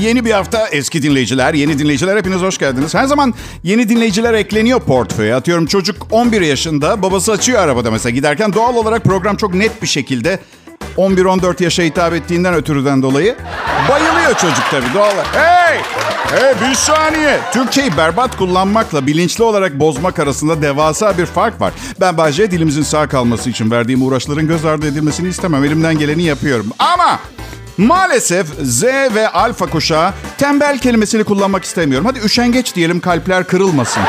Yeni bir hafta eski dinleyiciler, yeni dinleyiciler hepiniz hoş geldiniz. Her zaman yeni dinleyiciler ekleniyor portföye. Atıyorum çocuk 11 yaşında, babası açıyor arabada mesela giderken. Doğal olarak program çok net bir şekilde 11-14 yaşa hitap ettiğinden ötürüden dolayı bayılıyor çocuk tabii doğal olarak. Hey! Hey bir saniye! Türkçeyi berbat kullanmakla bilinçli olarak bozmak arasında devasa bir fark var. Ben Bay J, dilimizin sağ kalması için verdiğim uğraşların göz ardı edilmesini istemem. Elimden geleni yapıyorum. Ama maalesef Z ve alfa kuşağı tembel kelimesini kullanmak istemiyorum. Hadi üşengeç diyelim, kalpler kırılmasın.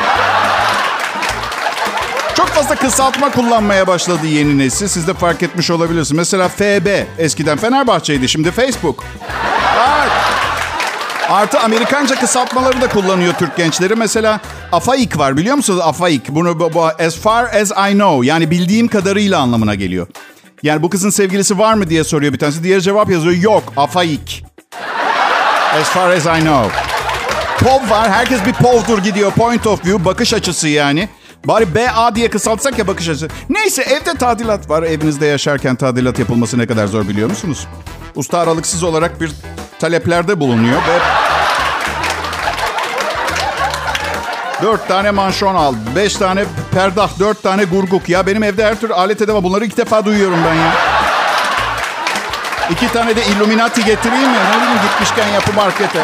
Çok fazla kısaltma kullanmaya başladı yeni nesil. Siz de fark etmiş olabilirsiniz. Mesela FB. Eskiden Fenerbahçe'ydi, şimdi Facebook. Evet. Artı Amerikanca kısaltmaları da kullanıyor Türk gençleri. Mesela AFAİK var, biliyor musunuz? AFAİK. Bunu as far as I know. Yani bildiğim kadarıyla anlamına geliyor. Yani bu kızın sevgilisi var mı diye soruyor bir tanesi. Diğeri cevap yazıyor. Yok. AFAİK. As far as I know. POV var. Herkes bir POV'dur gidiyor. Point of view. Bakış açısı yani. Bari BA diye kısaltsak ya bakış açısı. Neyse, evde tadilat var. Evinizde yaşarken tadilat yapılması ne kadar zor biliyor musunuz? Usta aralıksız olarak bir taleplerde bulunuyor ve 4 tane manşon aldı. 5 tane perdah, 4 tane gurguk. Ya benim evde her türlü alet edema. Bunları ilk defa duyuyorum ben ya. 2 tane de Illuminati getireyim mi? Ne bileyim, gitmişken yapı markete.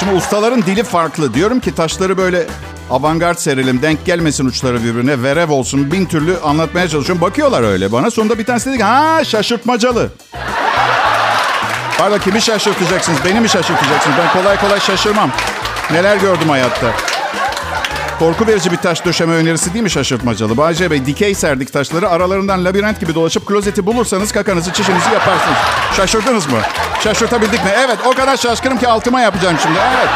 Şimdi ustaların dili farklı. Diyorum ki taşları böyle avantgard serelim, denk gelmesin uçları birbirine, verev olsun, bin türlü anlatmaya çalışıyorum. Bakıyorlar öyle bana. Sonunda bir tanesi dedi ki, ha şaşırtmacalı. Pardon, kimi şaşırtacaksınız? Beni mi şaşırtacaksınız? Ben kolay kolay şaşırmam. Neler gördüm hayatta. Korku verici bir taş döşeme önerisi değil mi şaşırtmacalı? Bay J Bey, dikey serdik taşları, aralarından labirent gibi dolaşıp klozeti bulursanız kakanızı çişinizi yaparsınız. Şaşırdınız mı? Şaşırtabildik mi? Evet, o kadar şaşkınım ki altıma yapacağım şimdi. Evet.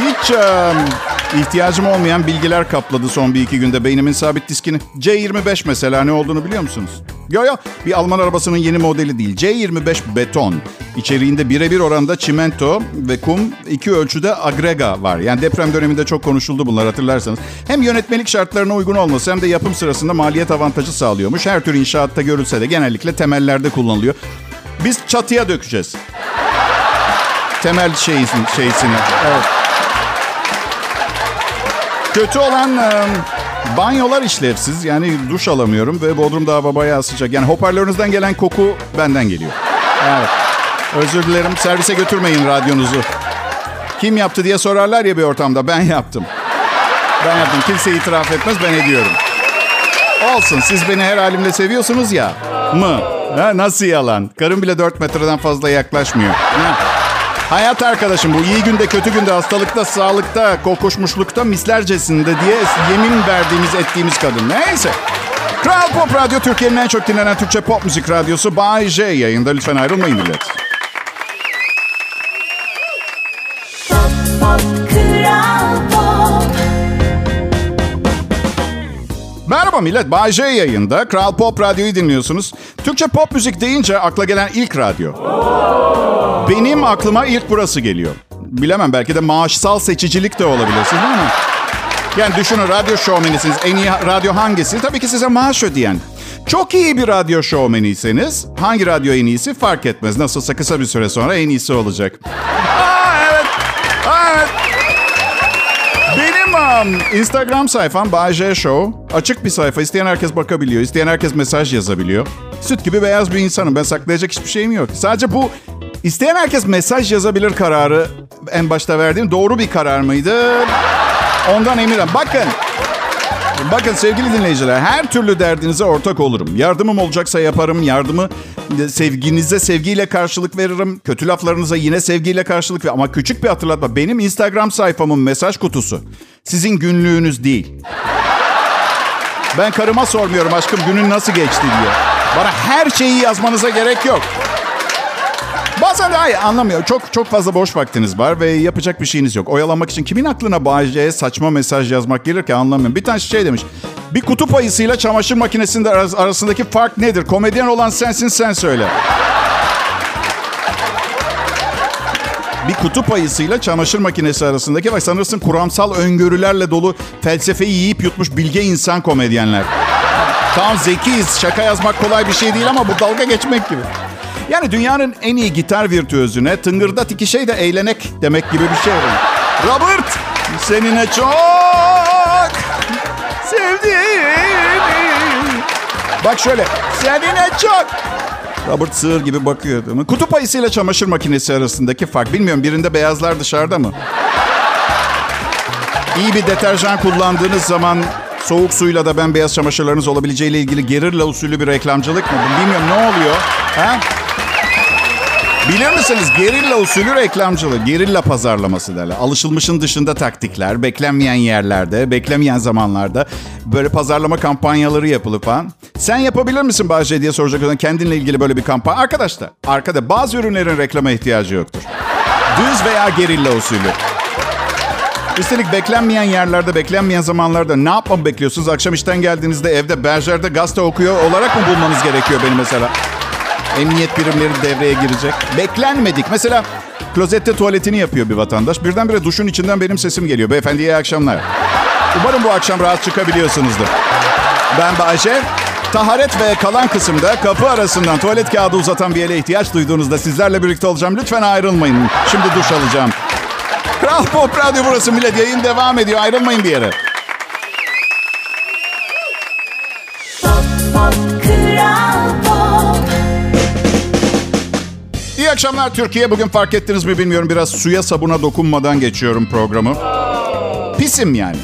Hiç ihtiyacım olmayan bilgiler kapladı son bir iki günde beynimin sabit diskini. C25 mesela ne olduğunu biliyor musunuz? Yo, bir Alman arabasının yeni modeli değil. C25 beton. İçeriğinde birebir oranda çimento ve kum, iki ölçüde agrega var. Yani deprem döneminde çok konuşuldu bunlar, hatırlarsanız. Hem yönetmelik şartlarına uygun olması hem de yapım sırasında maliyet avantajı sağlıyormuş. Her tür inşaatta görülse de genellikle temellerde kullanılıyor. Biz çatıya dökeceğiz. Temel şeysini. Evet. Kötü olan banyolar işlevsiz. Yani duş alamıyorum ve bodrum daha babaya sıcak. Yani hoparlörünüzden gelen koku benden geliyor. Evet. Özür dilerim. Servise götürmeyin radyonuzu. Kim yaptı diye sorarlar ya bir ortamda. Ben yaptım. Ben yaptım. Kimse itiraf etmez. Ben ediyorum. Olsun. Siz beni her halimle seviyorsunuz ya. Mı? Ha, nasıl yalan? Karım bile 4 metreden fazla yaklaşmıyor. Ha. Hayat arkadaşım bu, iyi günde, kötü günde, hastalıkta, sağlıkta, kokuşmuşlukta, mislercesinde diye yemin ettiğimiz kadın. Neyse. Kral Pop Radyo, Türkiye'nin en çok dinlenen Türkçe pop müzik radyosu. Bay J yayında, lütfen ayrılmayın millet. Pop, pop, Kral Pop. Merhaba millet, Bay J yayında. Kral Pop Radyo'yu dinliyorsunuz. Türkçe pop müzik deyince akla gelen ilk radyo. Benim aklıma ilk burası geliyor. Bilemem, belki de maaşsal seçicilik de olabilirsiniz değil mi? Yani düşünün, radyo şovmenisiniz. En iyi radyo hangisi? Tabii ki size maaş ödeyen. Çok iyi bir radyo şovmeniyseniz hangi radyo en iyisi fark etmez. Nasılsa kısa bir süre sonra en iyisi olacak. Evet. Benim Instagram sayfam Bay J Show. Açık bir sayfa. İsteyen herkes bakabiliyor. İsteyen herkes mesaj yazabiliyor. Süt gibi beyaz bir insanım. Ben saklayacak hiçbir şeyim yok. Sadece bu İsteyen herkes mesaj yazabilir kararı en başta verdiğim doğru bir karar mıydı? Ondan eminim. Bakın sevgili dinleyiciler, her türlü derdinize ortak olurum. Yardımım olacaksa yaparım. Yardımı sevginize sevgiyle karşılık veririm. Kötü laflarınıza yine sevgiyle karşılık veririm. Ama küçük bir hatırlatma. Benim Instagram sayfamın mesaj kutusu sizin günlüğünüz değil. Ben karıma sormuyorum aşkım günün nasıl geçti diye. Bana her şeyi yazmanıza gerek yok. Bazen de hayır, anlamıyor. Çok fazla boş vaktiniz var ve yapacak bir şeyiniz yok. Oyalanmak için kimin aklına Bay J'ye saçma mesaj yazmak gelir ki, anlamıyorum. Bir tane şey demiş. Bir kutup ayısıyla çamaşır makinesinin arasındaki fark nedir? Komedyen olan sensin, sen söyle. Bir kutup ayısıyla çamaşır makinesi arasındaki fark. Sanırsın kuramsal öngörülerle dolu, felsefeyi yiyip yutmuş bilge insan komedyenler. Tamam, zekiyiz. Şaka yazmak kolay bir şey değil ama bu dalga geçmek gibi. Yani dünyanın en iyi gitar virtüözüne tıngırdat iki şey de eğlenek demek gibi bir şey var. Robert, seninle çok sevdiğim. Bak şöyle, seninle çok. Robert sığır gibi bakıyor değil mi? Kutup ayısıyla çamaşır makinesi arasındaki fark. Bilmiyorum, birinde beyazlar dışarıda mı? İyi bir deterjan kullandığınız zaman soğuk suyla da bembeyaz çamaşırlarınız olabileceğiyle ilgili gerilla usulü bir reklamcılık mı? Bilmiyorum ne oluyor. Ha? Bilir misiniz gerilla usulü reklamcılığı, gerilla pazarlaması derler. Alışılmışın dışında taktikler, beklenmeyen yerlerde, beklemeyen zamanlarda böyle pazarlama kampanyaları yapılır falan. Sen yapabilir misin Bay J diye soracak olan kendinle ilgili böyle bir kampanya. Arkadaşlar, arkada bazı ürünlerin reklama ihtiyacı yoktur. Düz veya gerilla usulü. Üstelik beklenmeyen yerlerde, beklenmeyen zamanlarda ne yapmamı bekliyorsunuz? Akşam işten geldiğinizde evde, berjerde gazete okuyor olarak mı bulmanız gerekiyor beni mesela? Emniyet birimleri devreye girecek. Beklenmedik. Mesela klozette tuvaletini yapıyor bir vatandaş. Birdenbire duşun içinden benim sesim geliyor. Beyefendi iyi akşamlar. Umarım bu akşam rahat çıkabiliyorsunuzdur. Ben Bay J. Taharet ve kalan kısımda kapı arasından tuvalet kağıdı uzatan bir ele ihtiyaç duyduğunuzda sizlerle birlikte olacağım. Lütfen ayrılmayın. Şimdi duş alacağım. Kral Pop Radyo burası millet. Yayın devam ediyor. Ayrılmayın bir yere. İyi akşamlar Türkiye. Bugün fark ettiniz mi bilmiyorum. Biraz suya sabuna dokunmadan geçiyorum programı. Pisim yani.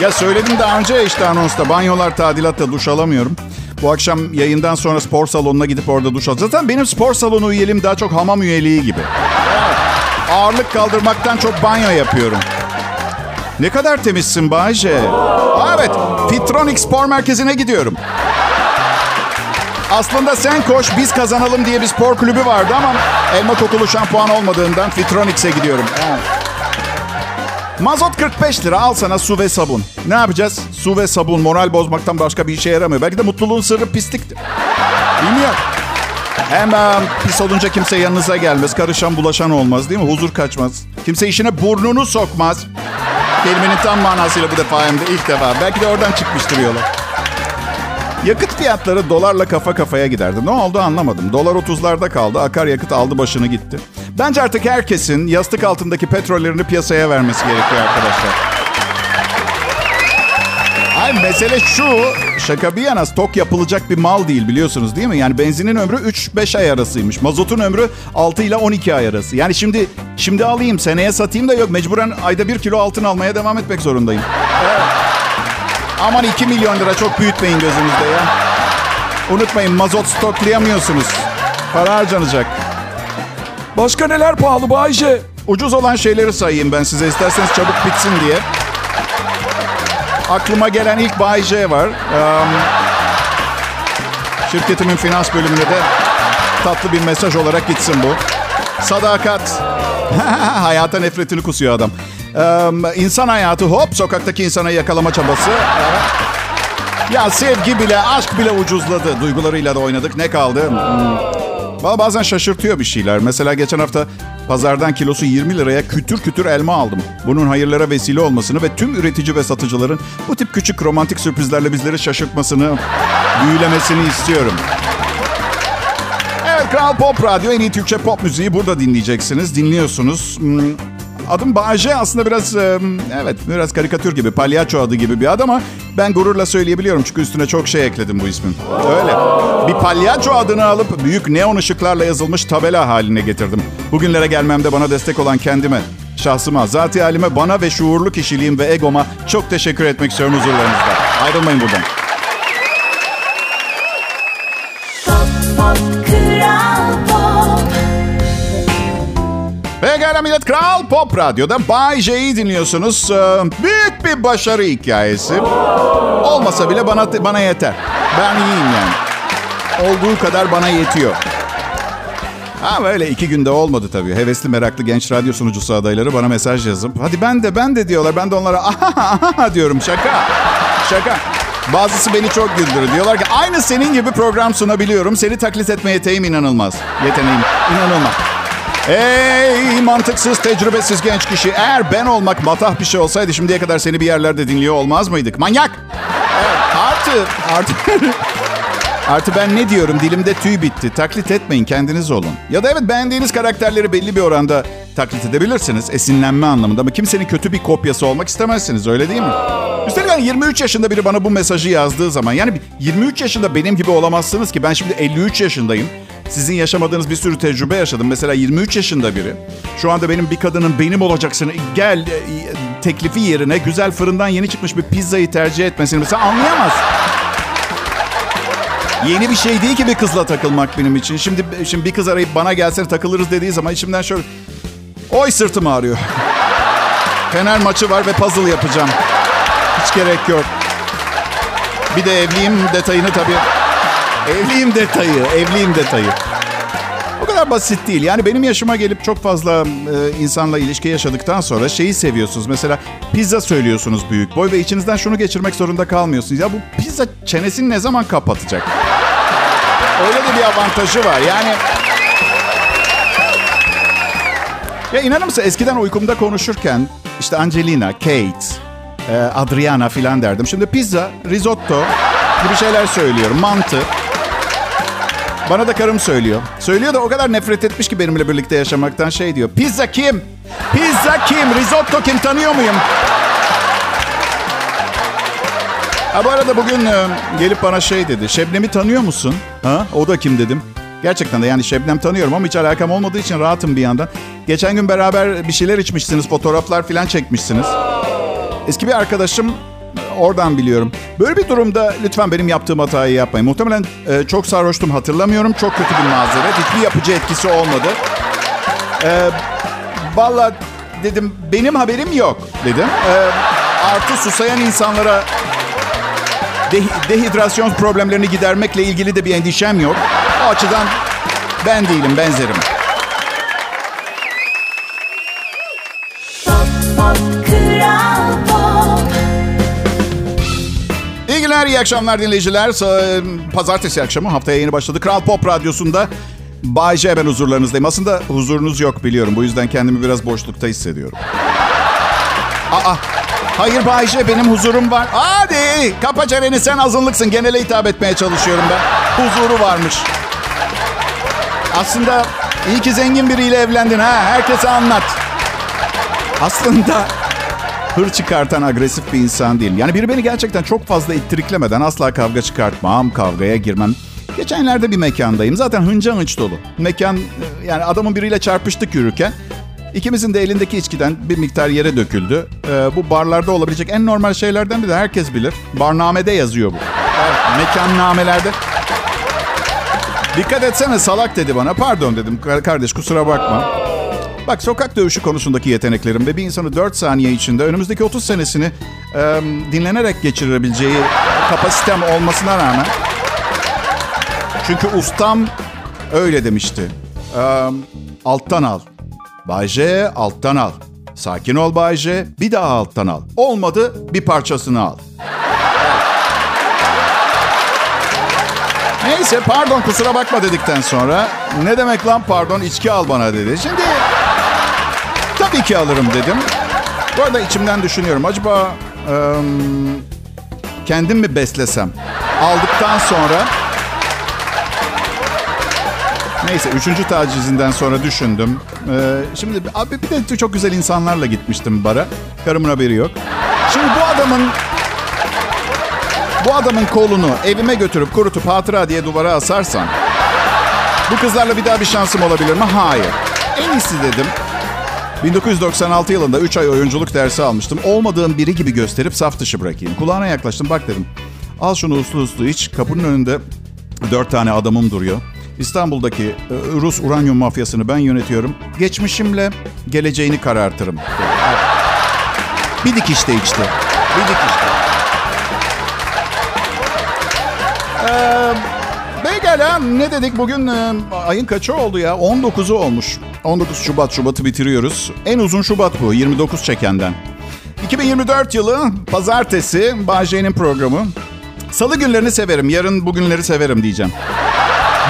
Ya söyledim daha önce işte anonsta. Banyolar tadilatta, duş alamıyorum. Bu akşam yayından sonra spor salonuna gidip orada duş alacağım. Zaten benim spor salonu üyeliğim daha çok hamam üyeliği gibi. Ağırlık kaldırmaktan çok banyo yapıyorum. Ne kadar temizsin Bay J. Evet, Fitronik Spor Merkezi'ne gidiyorum. Aslında sen koş, biz kazanalım diye bir spor kulübü vardı ama elma kokulu şampuan olmadığından Fitronix'e gidiyorum. Evet. Mazot 45 lira, al sana su ve sabun. Ne yapacağız? Su ve sabun moral bozmaktan başka bir işe yaramıyor. Belki de mutluluğun sırrı pisliktir. Bilmiyorum. Hem pis olunca kimse yanınıza gelmez. Karışan bulaşan olmaz değil mi? Huzur kaçmaz. Kimse işine burnunu sokmaz. Kelimenin tam manasıyla bu defa hem de ilk defa. Belki de oradan çıkmıştır yola. Yakıt fiyatları dolarla kafa kafaya giderdi. Ne oldu anlamadım. Dolar 30'larda kaldı. Akaryakıt aldı başını gitti. Bence artık herkesin yastık altındaki petrollerini piyasaya vermesi gerekiyor arkadaşlar. Hayır, mesele şu, şaka bir yana stok yapılacak bir mal değil biliyorsunuz değil mi? Yani benzinin ömrü 3-5 ay arasıymış. Mazotun ömrü 6 ile 12 ay arası. Yani şimdi alayım, seneye satayım da yok. Mecburen ayda 1 kilo altın almaya devam etmek zorundayım. Evet. Aman 2 milyon lira çok büyütmeyin gözünüzde ya. Unutmayın mazot stoklayamıyorsunuz. Para harcanacak. Başka neler pahalı Bay J? Ucuz olan şeyleri sayayım ben size isterseniz çabuk bitsin diye. Aklıma gelen ilk Bay J var. Şirketimin finans bölümüne de tatlı bir mesaj olarak gitsin bu. Sadakat. Hayata nefretini kusuyor adam. İnsan hayatı hop sokaktaki insana yakalama çabası. Ya sevgi bile aşk bile ucuzladı. Duygularıyla da oynadık. Ne kaldı? Valla bazen şaşırtıyor bir şeyler. Mesela geçen hafta pazardan kilosu 20 liraya kütür kütür elma aldım. Bunun hayırlara vesile olmasını ve tüm üretici ve satıcıların bu tip küçük romantik sürprizlerle bizleri şaşırtmasını, büyülemesini istiyorum. Evet, Kral Pop Radyo, en iyi Türkçe pop müziği burada dinleyeceksiniz. Dinliyorsunuz. Adım Bay J aslında biraz, evet biraz karikatür gibi, palyaço adı gibi bir ad ama ben gururla söyleyebiliyorum çünkü üstüne çok şey ekledim bu ismin. Öyle. Bir palyaço adını alıp büyük neon ışıklarla yazılmış tabela haline getirdim. Bugünlere gelmemde bana destek olan kendime, şahsıma, zati halime, bana ve şuurlu kişiliğim ve egoma çok teşekkür etmek istiyorum huzurlarınızda. Ayrılmayın buradan. Pekala millet, Kral Pop Radyo'da Bay J'yi dinliyorsunuz. Büyük bir başarı hikayesi. Olmasa bile bana yeter. Ben iyiyim yani. Olduğu kadar bana yetiyor. Ha böyle 2 günde olmadı tabii. Hevesli meraklı genç radyo sunucusu adayları bana mesaj yazıp hadi ben de diyorlar. Ben de onlara aha diyorum, şaka. Bazısı beni çok güldürüyor. Diyorlar ki aynı senin gibi program sunabiliyorum. Seni taklit etme yeteneğim inanılmaz. Ey mantıksız, tecrübesiz genç kişi. Eğer ben olmak matah bir şey olsaydı şimdiye kadar seni bir yerlerde dinliyor olmaz mıydık? Manyak! Evet, artı Artı ben ne diyorum, dilimde tüy bitti. Taklit etmeyin, kendiniz olun. Ya da evet, beğendiğiniz karakterleri belli bir oranda taklit edebilirsiniz. Esinlenme anlamında mı? Kimsenin kötü bir kopyası olmak istemezsiniz, öyle değil mi? Üstelik yani 23 yaşında biri bana bu mesajı yazdığı zaman... Yani 23 yaşında benim gibi olamazsınız ki. Ben şimdi 53 yaşındayım. Sizin yaşamadığınız bir sürü tecrübe yaşadım. Mesela 23 yaşında biri. Şu anda benim bir kadının benim olacaksın gel teklifi yerine güzel fırından yeni çıkmış bir pizzayı tercih etmesini mesela anlayamaz. Yeni bir şey değil ki bir kızla takılmak benim için. Şimdi bir kız arayıp bana gelsene takılırız dediği zaman içimden şöyle... Oy sırtım ağrıyor. Fener maçı var ve puzzle yapacağım. Hiç gerek yok. Bir de evliyim detayını tabii... Evliyim detayı. O kadar basit değil. Yani benim yaşıma gelip çok fazla insanla ilişki yaşadıktan sonra şeyi seviyorsunuz. Mesela pizza söylüyorsunuz büyük boy ve içinizden şunu geçirmek zorunda kalmıyorsunuz. Ya bu pizza çenesini ne zaman kapatacak? Öyle de bir avantajı var. Yani... Ya inanır mısın, eskiden uykumda konuşurken işte Angelina, Kate, Adriana filan derdim. Şimdi pizza, risotto gibi şeyler söylüyorum. Mantı. Bana da karım söylüyor. Söylüyor da o kadar nefret etmiş ki benimle birlikte yaşamaktan, şey diyor. Pizza kim? Pizza kim? Risotto kim? Tanıyor muyum? Ha, bu arada bugün gelip bana şey dedi. Şebnem'i tanıyor musun? Ha? O da kim dedim. Gerçekten de yani Şebnem tanıyorum ama hiç alakam olmadığı için rahatım bir yandan. Geçen gün beraber bir şeyler içmişsiniz. Fotoğraflar falan çekmişsiniz. Eski bir arkadaşım... Oradan biliyorum. Böyle bir durumda lütfen benim yaptığım hatayı yapmayın. Muhtemelen çok sarhoştum, hatırlamıyorum. Çok kötü bir mazeret. Hiçbir yapıcı etkisi olmadı. Vallahi dedim benim haberim yok dedim. Artı susayan insanlara dehidrasyon problemlerini gidermekle ilgili de bir endişem yok. O açıdan ben değilim, benzerim. İyi akşamlar dinleyiciler. Pazartesi akşamı, haftaya yeni başladı. Kral Pop Radyosu'nda Bay J, ben huzurlarınızdayım. Aslında huzurunuz yok biliyorum. Bu yüzden kendimi biraz boşlukta hissediyorum. Aa, hayır Bay J, benim huzurum var. Hadi kapa çeneni, sen azınlıksın. Genele hitap etmeye çalışıyorum ben. Huzuru varmış. Aslında iyi ki zengin biriyle evlendin ha. Herkese anlat. Aslında... Hır çıkartan agresif bir insan değilim. Yani biri beni gerçekten çok fazla ittiriklemeden asla kavga çıkartmam, kavgaya girmem. Geçenlerde bir mekandayım. Zaten hınca hınç dolu. Mekan, yani adamın biriyle çarpıştık yürürken. İkimizin de elindeki içkiden bir miktar yere döküldü. Bu barlarda olabilecek en normal şeylerden biri, herkes bilir. Barnamede yazıyor bu. Evet, mekannamelerde. Dikkat etsene salak dedi bana. Pardon dedim. Kardeş kusura bakma. Bak, sokak dövüşü konusundaki yeteneklerim ve bir insanı 4 saniye içinde önümüzdeki 30 senesini dinlenerek geçirebileceği kapasitem olmasına rağmen. Çünkü ustam öyle demişti. Alttan al. Bay J, alttan al. Sakin ol Bay J, bir daha alttan al. Olmadı, bir parçasını al. Neyse, pardon kusura bakma dedikten sonra, ne demek lan pardon, içki al bana dedi. Şimdi... Tabii ki alırım dedim. Bu arada içimden düşünüyorum. Acaba kendim mi beslesem? Aldıktan sonra... Neyse, 3. tacizinden sonra düşündüm. Şimdi abi bir de çok güzel insanlarla gitmiştim bara. Karımın haberi yok. Şimdi bu adamın kolunu evime götürüp kurutup hatıra diye duvara asarsam... Bu kızlarla bir daha bir şansım olabilir mi? Hayır. En iyisi dedim... 1996 yılında 3 ay oyunculuk dersi almıştım. Olmadığım biri gibi gösterip saf dışı bırakayım. Kulağına yaklaştım, bak dedim. Al şunu uslu uslu iç. Kapının önünde 4 tane adamım duruyor. İstanbul'daki Rus uranyum mafyasını ben yönetiyorum. Geçmişimle geleceğini karartırım. Bir dikişte içti. Bir dikişte. Pekala, ne dedik bugün? Ayın kaçı oldu ya? 19'u olmuş. 19 Şubat, Şubat'ı bitiriyoruz. En uzun Şubat bu, 29 çekenden. 2024 yılı Pazartesi, Bay J'nin programı. Salı günlerini severim, yarın bugünleri severim diyeceğim.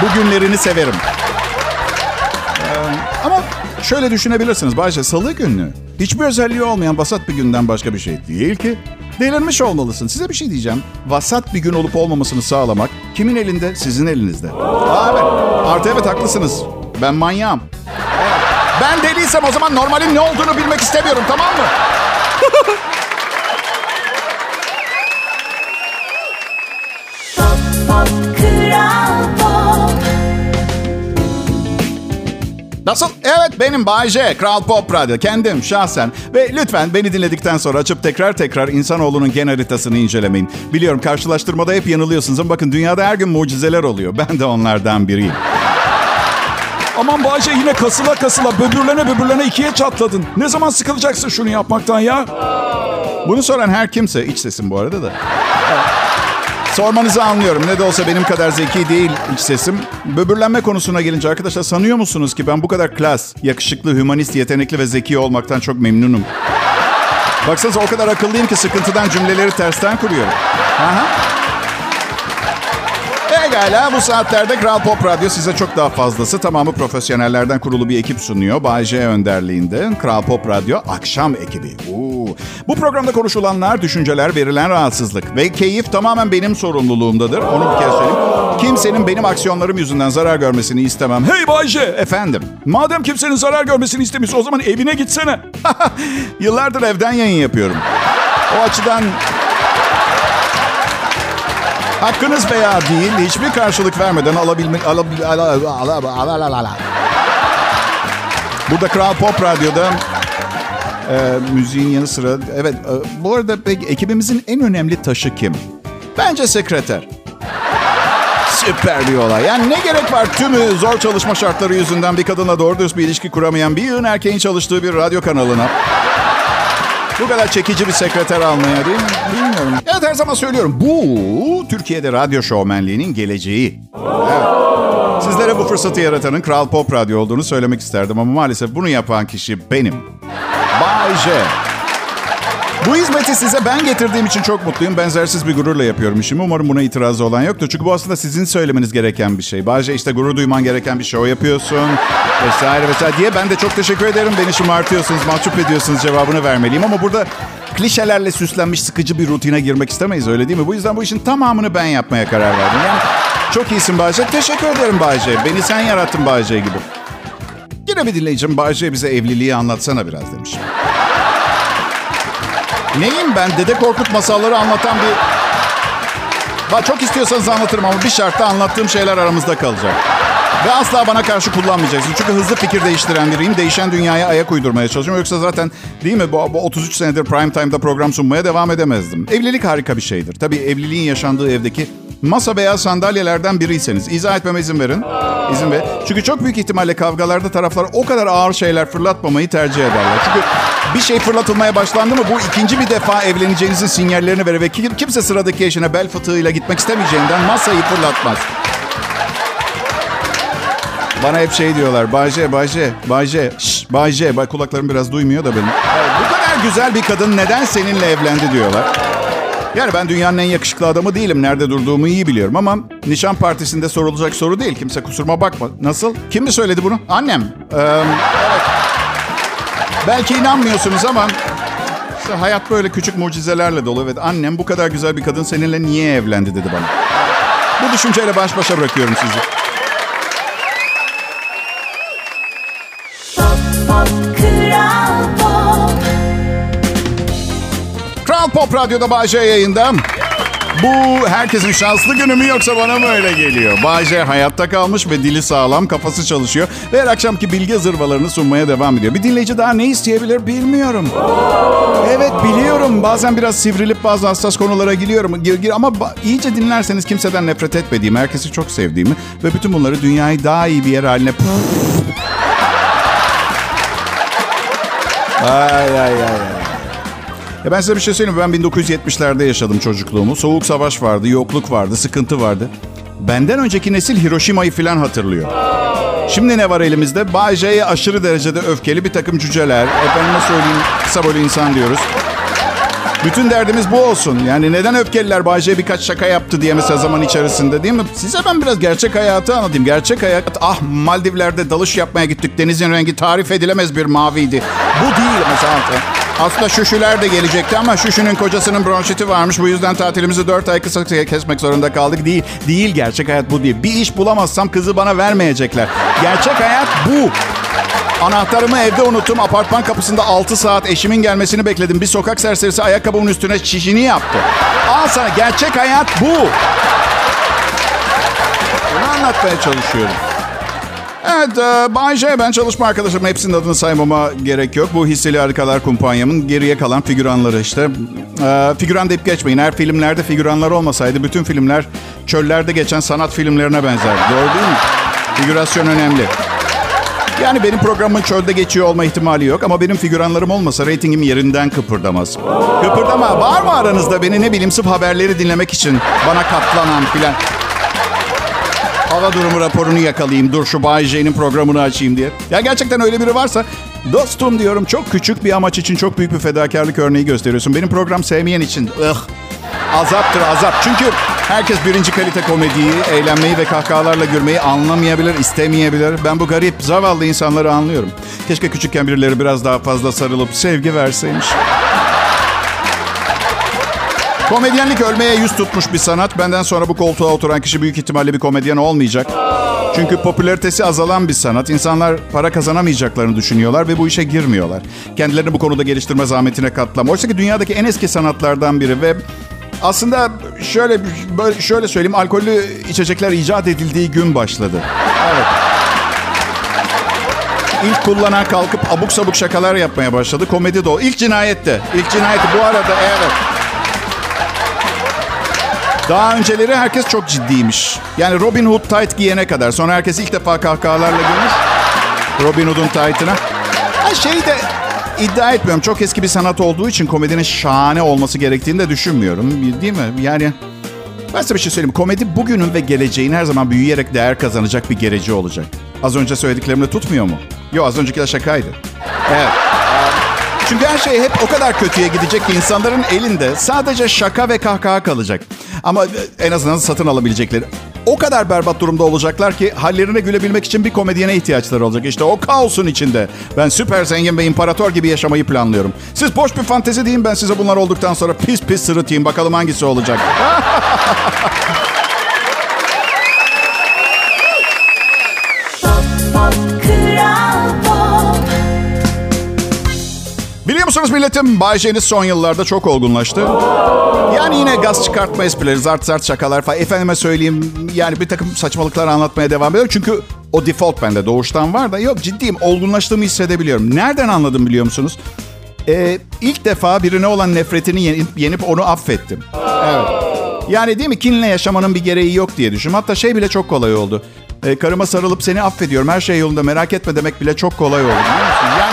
Bugünlerini severim. Ama şöyle düşünebilirsiniz Bayce, salı günü hiçbir özelliği olmayan vasat bir günden başka bir şey değil ki. Delirmiş olmalısın. Size bir şey diyeceğim. Vasat bir gün olup olmamasını sağlamak kimin elinde? Sizin elinizde. Aa, evet. Artı evet haklısınız. Ben manyağım. Evet. Ben deliysem o zaman normalin ne olduğunu bilmek istemiyorum, tamam mı? Nasıl? Evet benim Bay J, Kral Pop Radyo. Kendim, şahsen. Ve lütfen beni dinledikten sonra açıp tekrar tekrar insanoğlunun gen haritasını incelemeyin. Biliyorum karşılaştırmada hep yanılıyorsunuz ama bakın dünyada her gün mucizeler oluyor. Ben de onlardan biriyim. Aman Bay J, yine kasıla kasıla, böbürlene ikiye çatladın. Ne zaman sıkılacaksın şunu yapmaktan ya? Bunu soran her kimse, iç sesim bu arada da. Sormanızı anlıyorum. Ne de olsa benim kadar zeki değil iç sesim. Böbürlenme konusuna gelince arkadaşlar, sanıyor musunuz ki ben bu kadar klas, yakışıklı, hümanist, yetenekli ve zeki olmaktan çok memnunum. Baksanıza o kadar akıllıyım ki sıkıntıdan cümleleri tersten kuruyorum. Aha. Egala, bu saatlerde Kral Pop Radyo size çok daha fazlası. Tamamı profesyonellerden kurulu bir ekip sunuyor. Bay J önderliğinde Kral Pop Radyo akşam ekibi. Bu programda konuşulanlar, düşünceler, verilen rahatsızlık ve keyif tamamen benim sorumluluğumdadır. Onu bir kere söyleyeyim. Kimsenin benim aksiyonlarım yüzünden zarar görmesini istemem. Hey Bay J! Efendim? Madem kimsenin zarar görmesini istemiyorsa o zaman evine gitsene. Yıllardır evden yayın yapıyorum. O açıdan... Hakkınız veya değil, hiçbir karşılık vermeden alabilmek... Burada Kral Pop Radyo'da... müziğin yanı sıra... Evet, bu arada peki, ekibimizin en önemli taşı kim? Bence sekreter. Süper bir olay. Yani ne gerek var tümü zor çalışma şartları yüzünden bir kadınla doğru dürüst bir ilişki kuramayan bir yığın erkeğin çalıştığı bir radyo kanalına... Bu kadar çekici bir sekreter almaya değil mi? Bilmiyorum. Evet, her zaman söylüyorum. Bu Türkiye'de radyo şovmenliğinin geleceği. Evet. Sizlere bu fırsatı yaratanın Kral Pop Radyo olduğunu söylemek isterdim ama maalesef bunu yapan kişi benim. Bay J. Bu hizmeti size ben getirdiğim için çok mutluyum. Benzersiz bir gururla yapıyorum işimi. Umarım buna itirazı olan yoktur. Çünkü bu aslında sizin söylemeniz gereken bir şey. Bay J, işte gurur duyman gereken bir show yapıyorsun vesaire vesaire diye. Ben de çok teşekkür ederim. Beni şımartıyorsunuz, mahcup ediyorsunuz cevabını vermeliyim. Ama burada klişelerle süslenmiş sıkıcı bir rutine girmek istemeyiz, öyle değil mi? Bu yüzden bu işin tamamını ben yapmaya karar verdim. Yani çok iyisin Bay J. Teşekkür ederim Bay J. Beni sen yarattın Bay J gibi. Yine bir dinleyicim Bay J bize evliliği anlatsana biraz demiş. Neyim ben? Dede Korkut masalları anlatan bir... Bak, çok istiyorsanız anlatırım ama bir şartla anlattığım şeyler aramızda kalacak. Ve asla bana karşı kullanmayacaksınız. Çünkü hızlı fikir değiştiren biriyim. Değişen dünyaya ayak uydurmaya çalışıyorum. Yoksa zaten değil mi, bu 33 senedir prime time'da program sunmaya devam edemezdim. Evlilik harika bir şeydir. Tabii evliliğin yaşandığı evdeki masa veya sandalyelerden biriyseniz. İzah etmeme izin verin. İzin ver. Çünkü çok büyük ihtimalle kavgalarda taraflar o kadar ağır şeyler fırlatmamayı tercih ederler. Çünkü bir şey fırlatılmaya başlandı mı bu ikinci bir defa evleneceğinizin sinyallerini verir ve kimse sıradaki eşine bel fıtığıyla gitmek istemeyeceğinden masayı fırlatmaz. Bana hep şey diyorlar. Bay J. Bak, kulaklarım biraz duymuyor da benim. Bu kadar güzel bir kadın neden seninle evlendi diyorlar. Yani ben dünyanın en yakışıklı adamı değilim. Nerede durduğumu iyi biliyorum ama nişan partisinde sorulacak soru değil. Kimse kusuruma bakma. Nasıl? Kim mi söyledi bunu? Annem. Evet. Belki inanmıyorsunuz ama işte hayat böyle küçük mucizelerle dolu. Evet, annem bu kadar güzel bir kadın seninle niye evlendi dedi bana. Bu düşünceyle baş başa bırakıyorum sizi. Kral Pop Radyo'da Bay J yayında. Bu herkesin şanslı günü mü yoksa bana mı öyle geliyor? Bay J hayatta kalmış ve dili sağlam, kafası çalışıyor. Ve her akşamki bilgi zırvalarını sunmaya devam ediyor. Bir dinleyici daha ne isteyebilir bilmiyorum. Evet biliyorum, bazen biraz sivrilip bazı hassas konulara giriyorum. Ama iyice dinlerseniz kimseden nefret etmediğimi, herkesi çok sevdiğimi ve bütün bunları dünyayı daha iyi bir yer haline... Ay. Ya ben size bir şey söyleyeyim. Ben 1970'lerde yaşadım çocukluğumu. Soğuk savaş vardı, yokluk vardı, sıkıntı vardı. Benden önceki nesil Hiroşima'yı falan hatırlıyor. Şimdi ne var elimizde? Bay J'ye aşırı derecede öfkeli bir takım cüceler. Efendime söyleyeyim, kısa boylu insan diyoruz. Bütün derdimiz bu olsun. Yani neden öfkeliler Bay J birkaç şaka yaptı diye mesela zaman içerisinde, değil mi? Size ben biraz gerçek hayatı anlatayım. Gerçek hayat, ah Maldivler'de dalış yapmaya gittik. Denizin rengi tarif edilemez bir maviydi. Bu değil mesela. Aslında şuşüler de gelecekti ama şuşunun kocasının bronşiti varmış. Bu yüzden tatilimizi 4 ay kısa kesmek zorunda kaldık. Değil, gerçek hayat bu değil. Bir iş bulamazsam kızı bana vermeyecekler. Gerçek hayat bu. Anahtarımı evde unuttum. Apartman kapısında 6 saat eşimin gelmesini bekledim. Bir sokak serserisi ayakkabımın üstüne çişini yaptı. Al sana, gerçek hayat bu. Bunu anlatmaya çalışıyorum. Evet, Bay J, ben çalışma arkadaşım. Hepsinin adını saymama gerek yok. Bu Hisseli Harikalar Kumpanyamın geriye kalan figüranları işte. Figüran deyip geçmeyin. Eğer filmlerde figüranlar olmasaydı bütün filmler çöllerde geçen sanat filmlerine benzerdi. Doğru değil mi? Figürasyon önemli. Yani benim programın çölde geçiyor olma ihtimali yok. Ama benim figüranlarım olmasa reytingim yerinden kıpırdamaz. Kıpırdama. Var mı aranızda beni ne bileyim sırf haberleri dinlemek için bana katlanan filan? Hava durumu raporunu yakalayayım. Dur şu Bay J'nin programını açayım diye. Ya gerçekten öyle biri varsa dostum diyorum, çok küçük bir amaç için çok büyük bir fedakarlık örneği gösteriyorsun. Benim program sevmeyen için azaptır azap. Çünkü herkes birinci kalite komediyi, eğlenmeyi ve kahkahalarla gülmeyi anlamayabilir, istemeyebilir. Ben bu garip, zavallı insanları anlıyorum. Keşke küçükken birileri biraz daha fazla sarılıp sevgi verseymiş. Komedyenlik ölmeye yüz tutmuş bir sanat. Benden sonra bu koltuğa oturan kişi büyük ihtimalle bir komedyen olmayacak. Çünkü popülaritesi azalan bir sanat. İnsanlar para kazanamayacaklarını düşünüyorlar ve bu işe girmiyorlar. Kendilerini bu konuda geliştirme zahmetine katlamıyor. Oysa ki dünyadaki en eski sanatlardan biri ve aslında şöyle söyleyeyim, alkollü içecekler icat edildiği gün başladı. Evet. İlk kullanan kalkıp abuk sabuk şakalar yapmaya başladı. Komedi de o. İlk cinayet de. İlk cinayeti bu arada, evet. Daha önceleri herkes çok ciddiymiş. Yani Robin Hood tayt giyene kadar. Sonra herkes ilk defa kahkahalarla gülmüş. Robin Hood'un taytına. İddia etmiyorum. Çok eski bir sanat olduğu için komedinin şahane olması gerektiğini de düşünmüyorum. Değil mi? Yani ben size bir şey söyleyeyim. Komedi bugünün ve geleceğin her zaman büyüyerek değer kazanacak bir geleceği olacak. Az önce söylediklerimle tutmuyor mu? Yok, az önceki de şakaydı. Evet. Çünkü her şey hep o kadar kötüye gidecek ki insanların elinde sadece şaka ve kahkaha kalacak. Ama en azından satın alabilecekleri. O kadar berbat durumda olacaklar ki hallerine gülebilmek için bir komedyene ihtiyaçları olacak. İşte o kaosun içinde ben süper zengin ve imparator gibi yaşamayı planlıyorum. Siz boş bir fantezi deyin, ben size bunlar olduktan sonra pis pis sırıtayım. Bakalım hangisi olacak. Biliyor musunuz milletim, Bay J'niz son yıllarda çok olgunlaştı. Yani yine gaz çıkartma esprileri, zart zart şakalar falan. Efendime söyleyeyim, yani bir takım saçmalıklar anlatmaya devam ediyorum. Çünkü o default bende doğuştan var da, yok ciddiyim, olgunlaştığımı hissedebiliyorum. Nereden anladım biliyor musunuz? İlk defa birine olan nefretini yenip onu affettim. Evet. Yani değil mi, kinle yaşamanın bir gereği yok diye düşündüm. Hatta şey bile çok kolay oldu. Karıma sarılıp seni affediyorum, her şey yolunda, merak etme demek bile çok kolay oldu. Yani...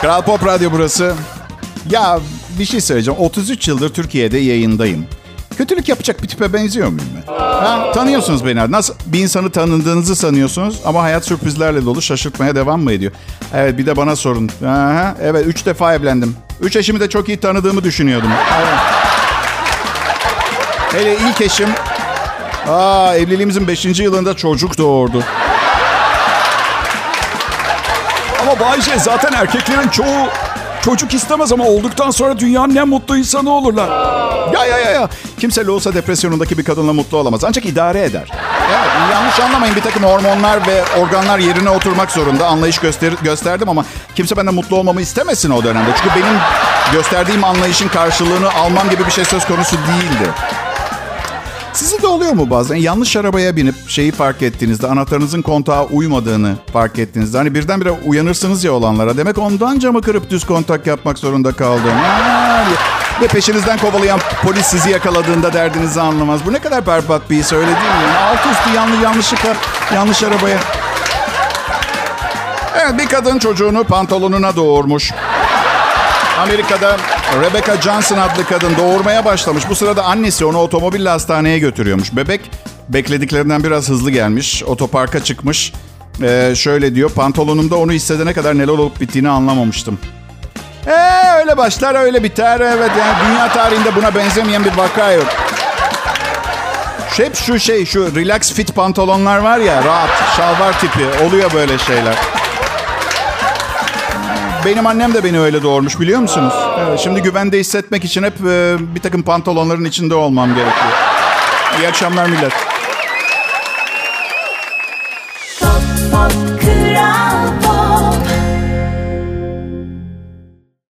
Kral Pop Radyo burası. Ya bir şey söyleyeceğim. 33 yıldır Türkiye'de yayındayım. Kötülük yapacak bir tipe benziyor muyum ben? Ha, tanıyorsunuz beni. Nasıl bir insanı tanıdığınızı sanıyorsunuz ama hayat sürprizlerle dolu, şaşırtmaya devam mı ediyor? Evet, bir de bana sorun. Aha, evet, 3 defa evlendim. 3 eşimi de çok iyi tanıdığımı düşünüyordum. Evet. Hele ilk eşim... evliliğimizin 5. yılında çocuk doğurdu. Ama Bay J, zaten erkeklerin çoğu çocuk istemez ama olduktan sonra dünyanın en mutlu insanı olurlar. Ya. Kimse loğusa depresyonundaki bir kadınla mutlu olamaz. Ancak idare eder. Evet, yanlış anlamayın, bir takım hormonlar ve organlar yerine oturmak zorunda. Anlayış gösterdim ama kimse benden mutlu olmamı istemesin o dönemde. Çünkü benim gösterdiğim anlayışın karşılığını almam gibi bir şey söz konusu değildi. Size de oluyor mu bazen? Yanlış arabaya binip şeyi fark ettiğinizde, anahtarınızın kontağa uymadığını fark ettiğinizde. Hani birdenbire uyanırsınız ya olanlara. Demek ondan camı kırıp düz kontak yapmak zorunda kaldım. Ve peşinizden kovalayan polis sizi yakaladığında derdinizi anlamaz. Bu ne kadar berbat bir his, öyle değil mi? Alt üstü yanlışlıkla yanlış arabaya. Evet, bir kadın çocuğunu pantolonuna doğurmuş. Amerika'da Rebecca Johnson adlı kadın doğurmaya başlamış. Bu sırada annesi onu otomobille hastaneye götürüyormuş. Bebek beklediklerinden biraz hızlı gelmiş. Otoparka çıkmış. Şöyle diyor, pantolonumda onu hissedene kadar neler olup bittiğini anlamamıştım. Öyle başlar, öyle biter. Evet, yani dünya tarihinde buna benzemeyen bir vaka yok. Hep şu relax fit pantolonlar var ya, rahat, şalvar tipi. Oluyor böyle şeyler. Benim annem de beni öyle doğurmuş, biliyor musunuz? Evet, şimdi güvende hissetmek için hep bir takım pantolonların içinde olmam gerekiyor. İyi akşamlar millet.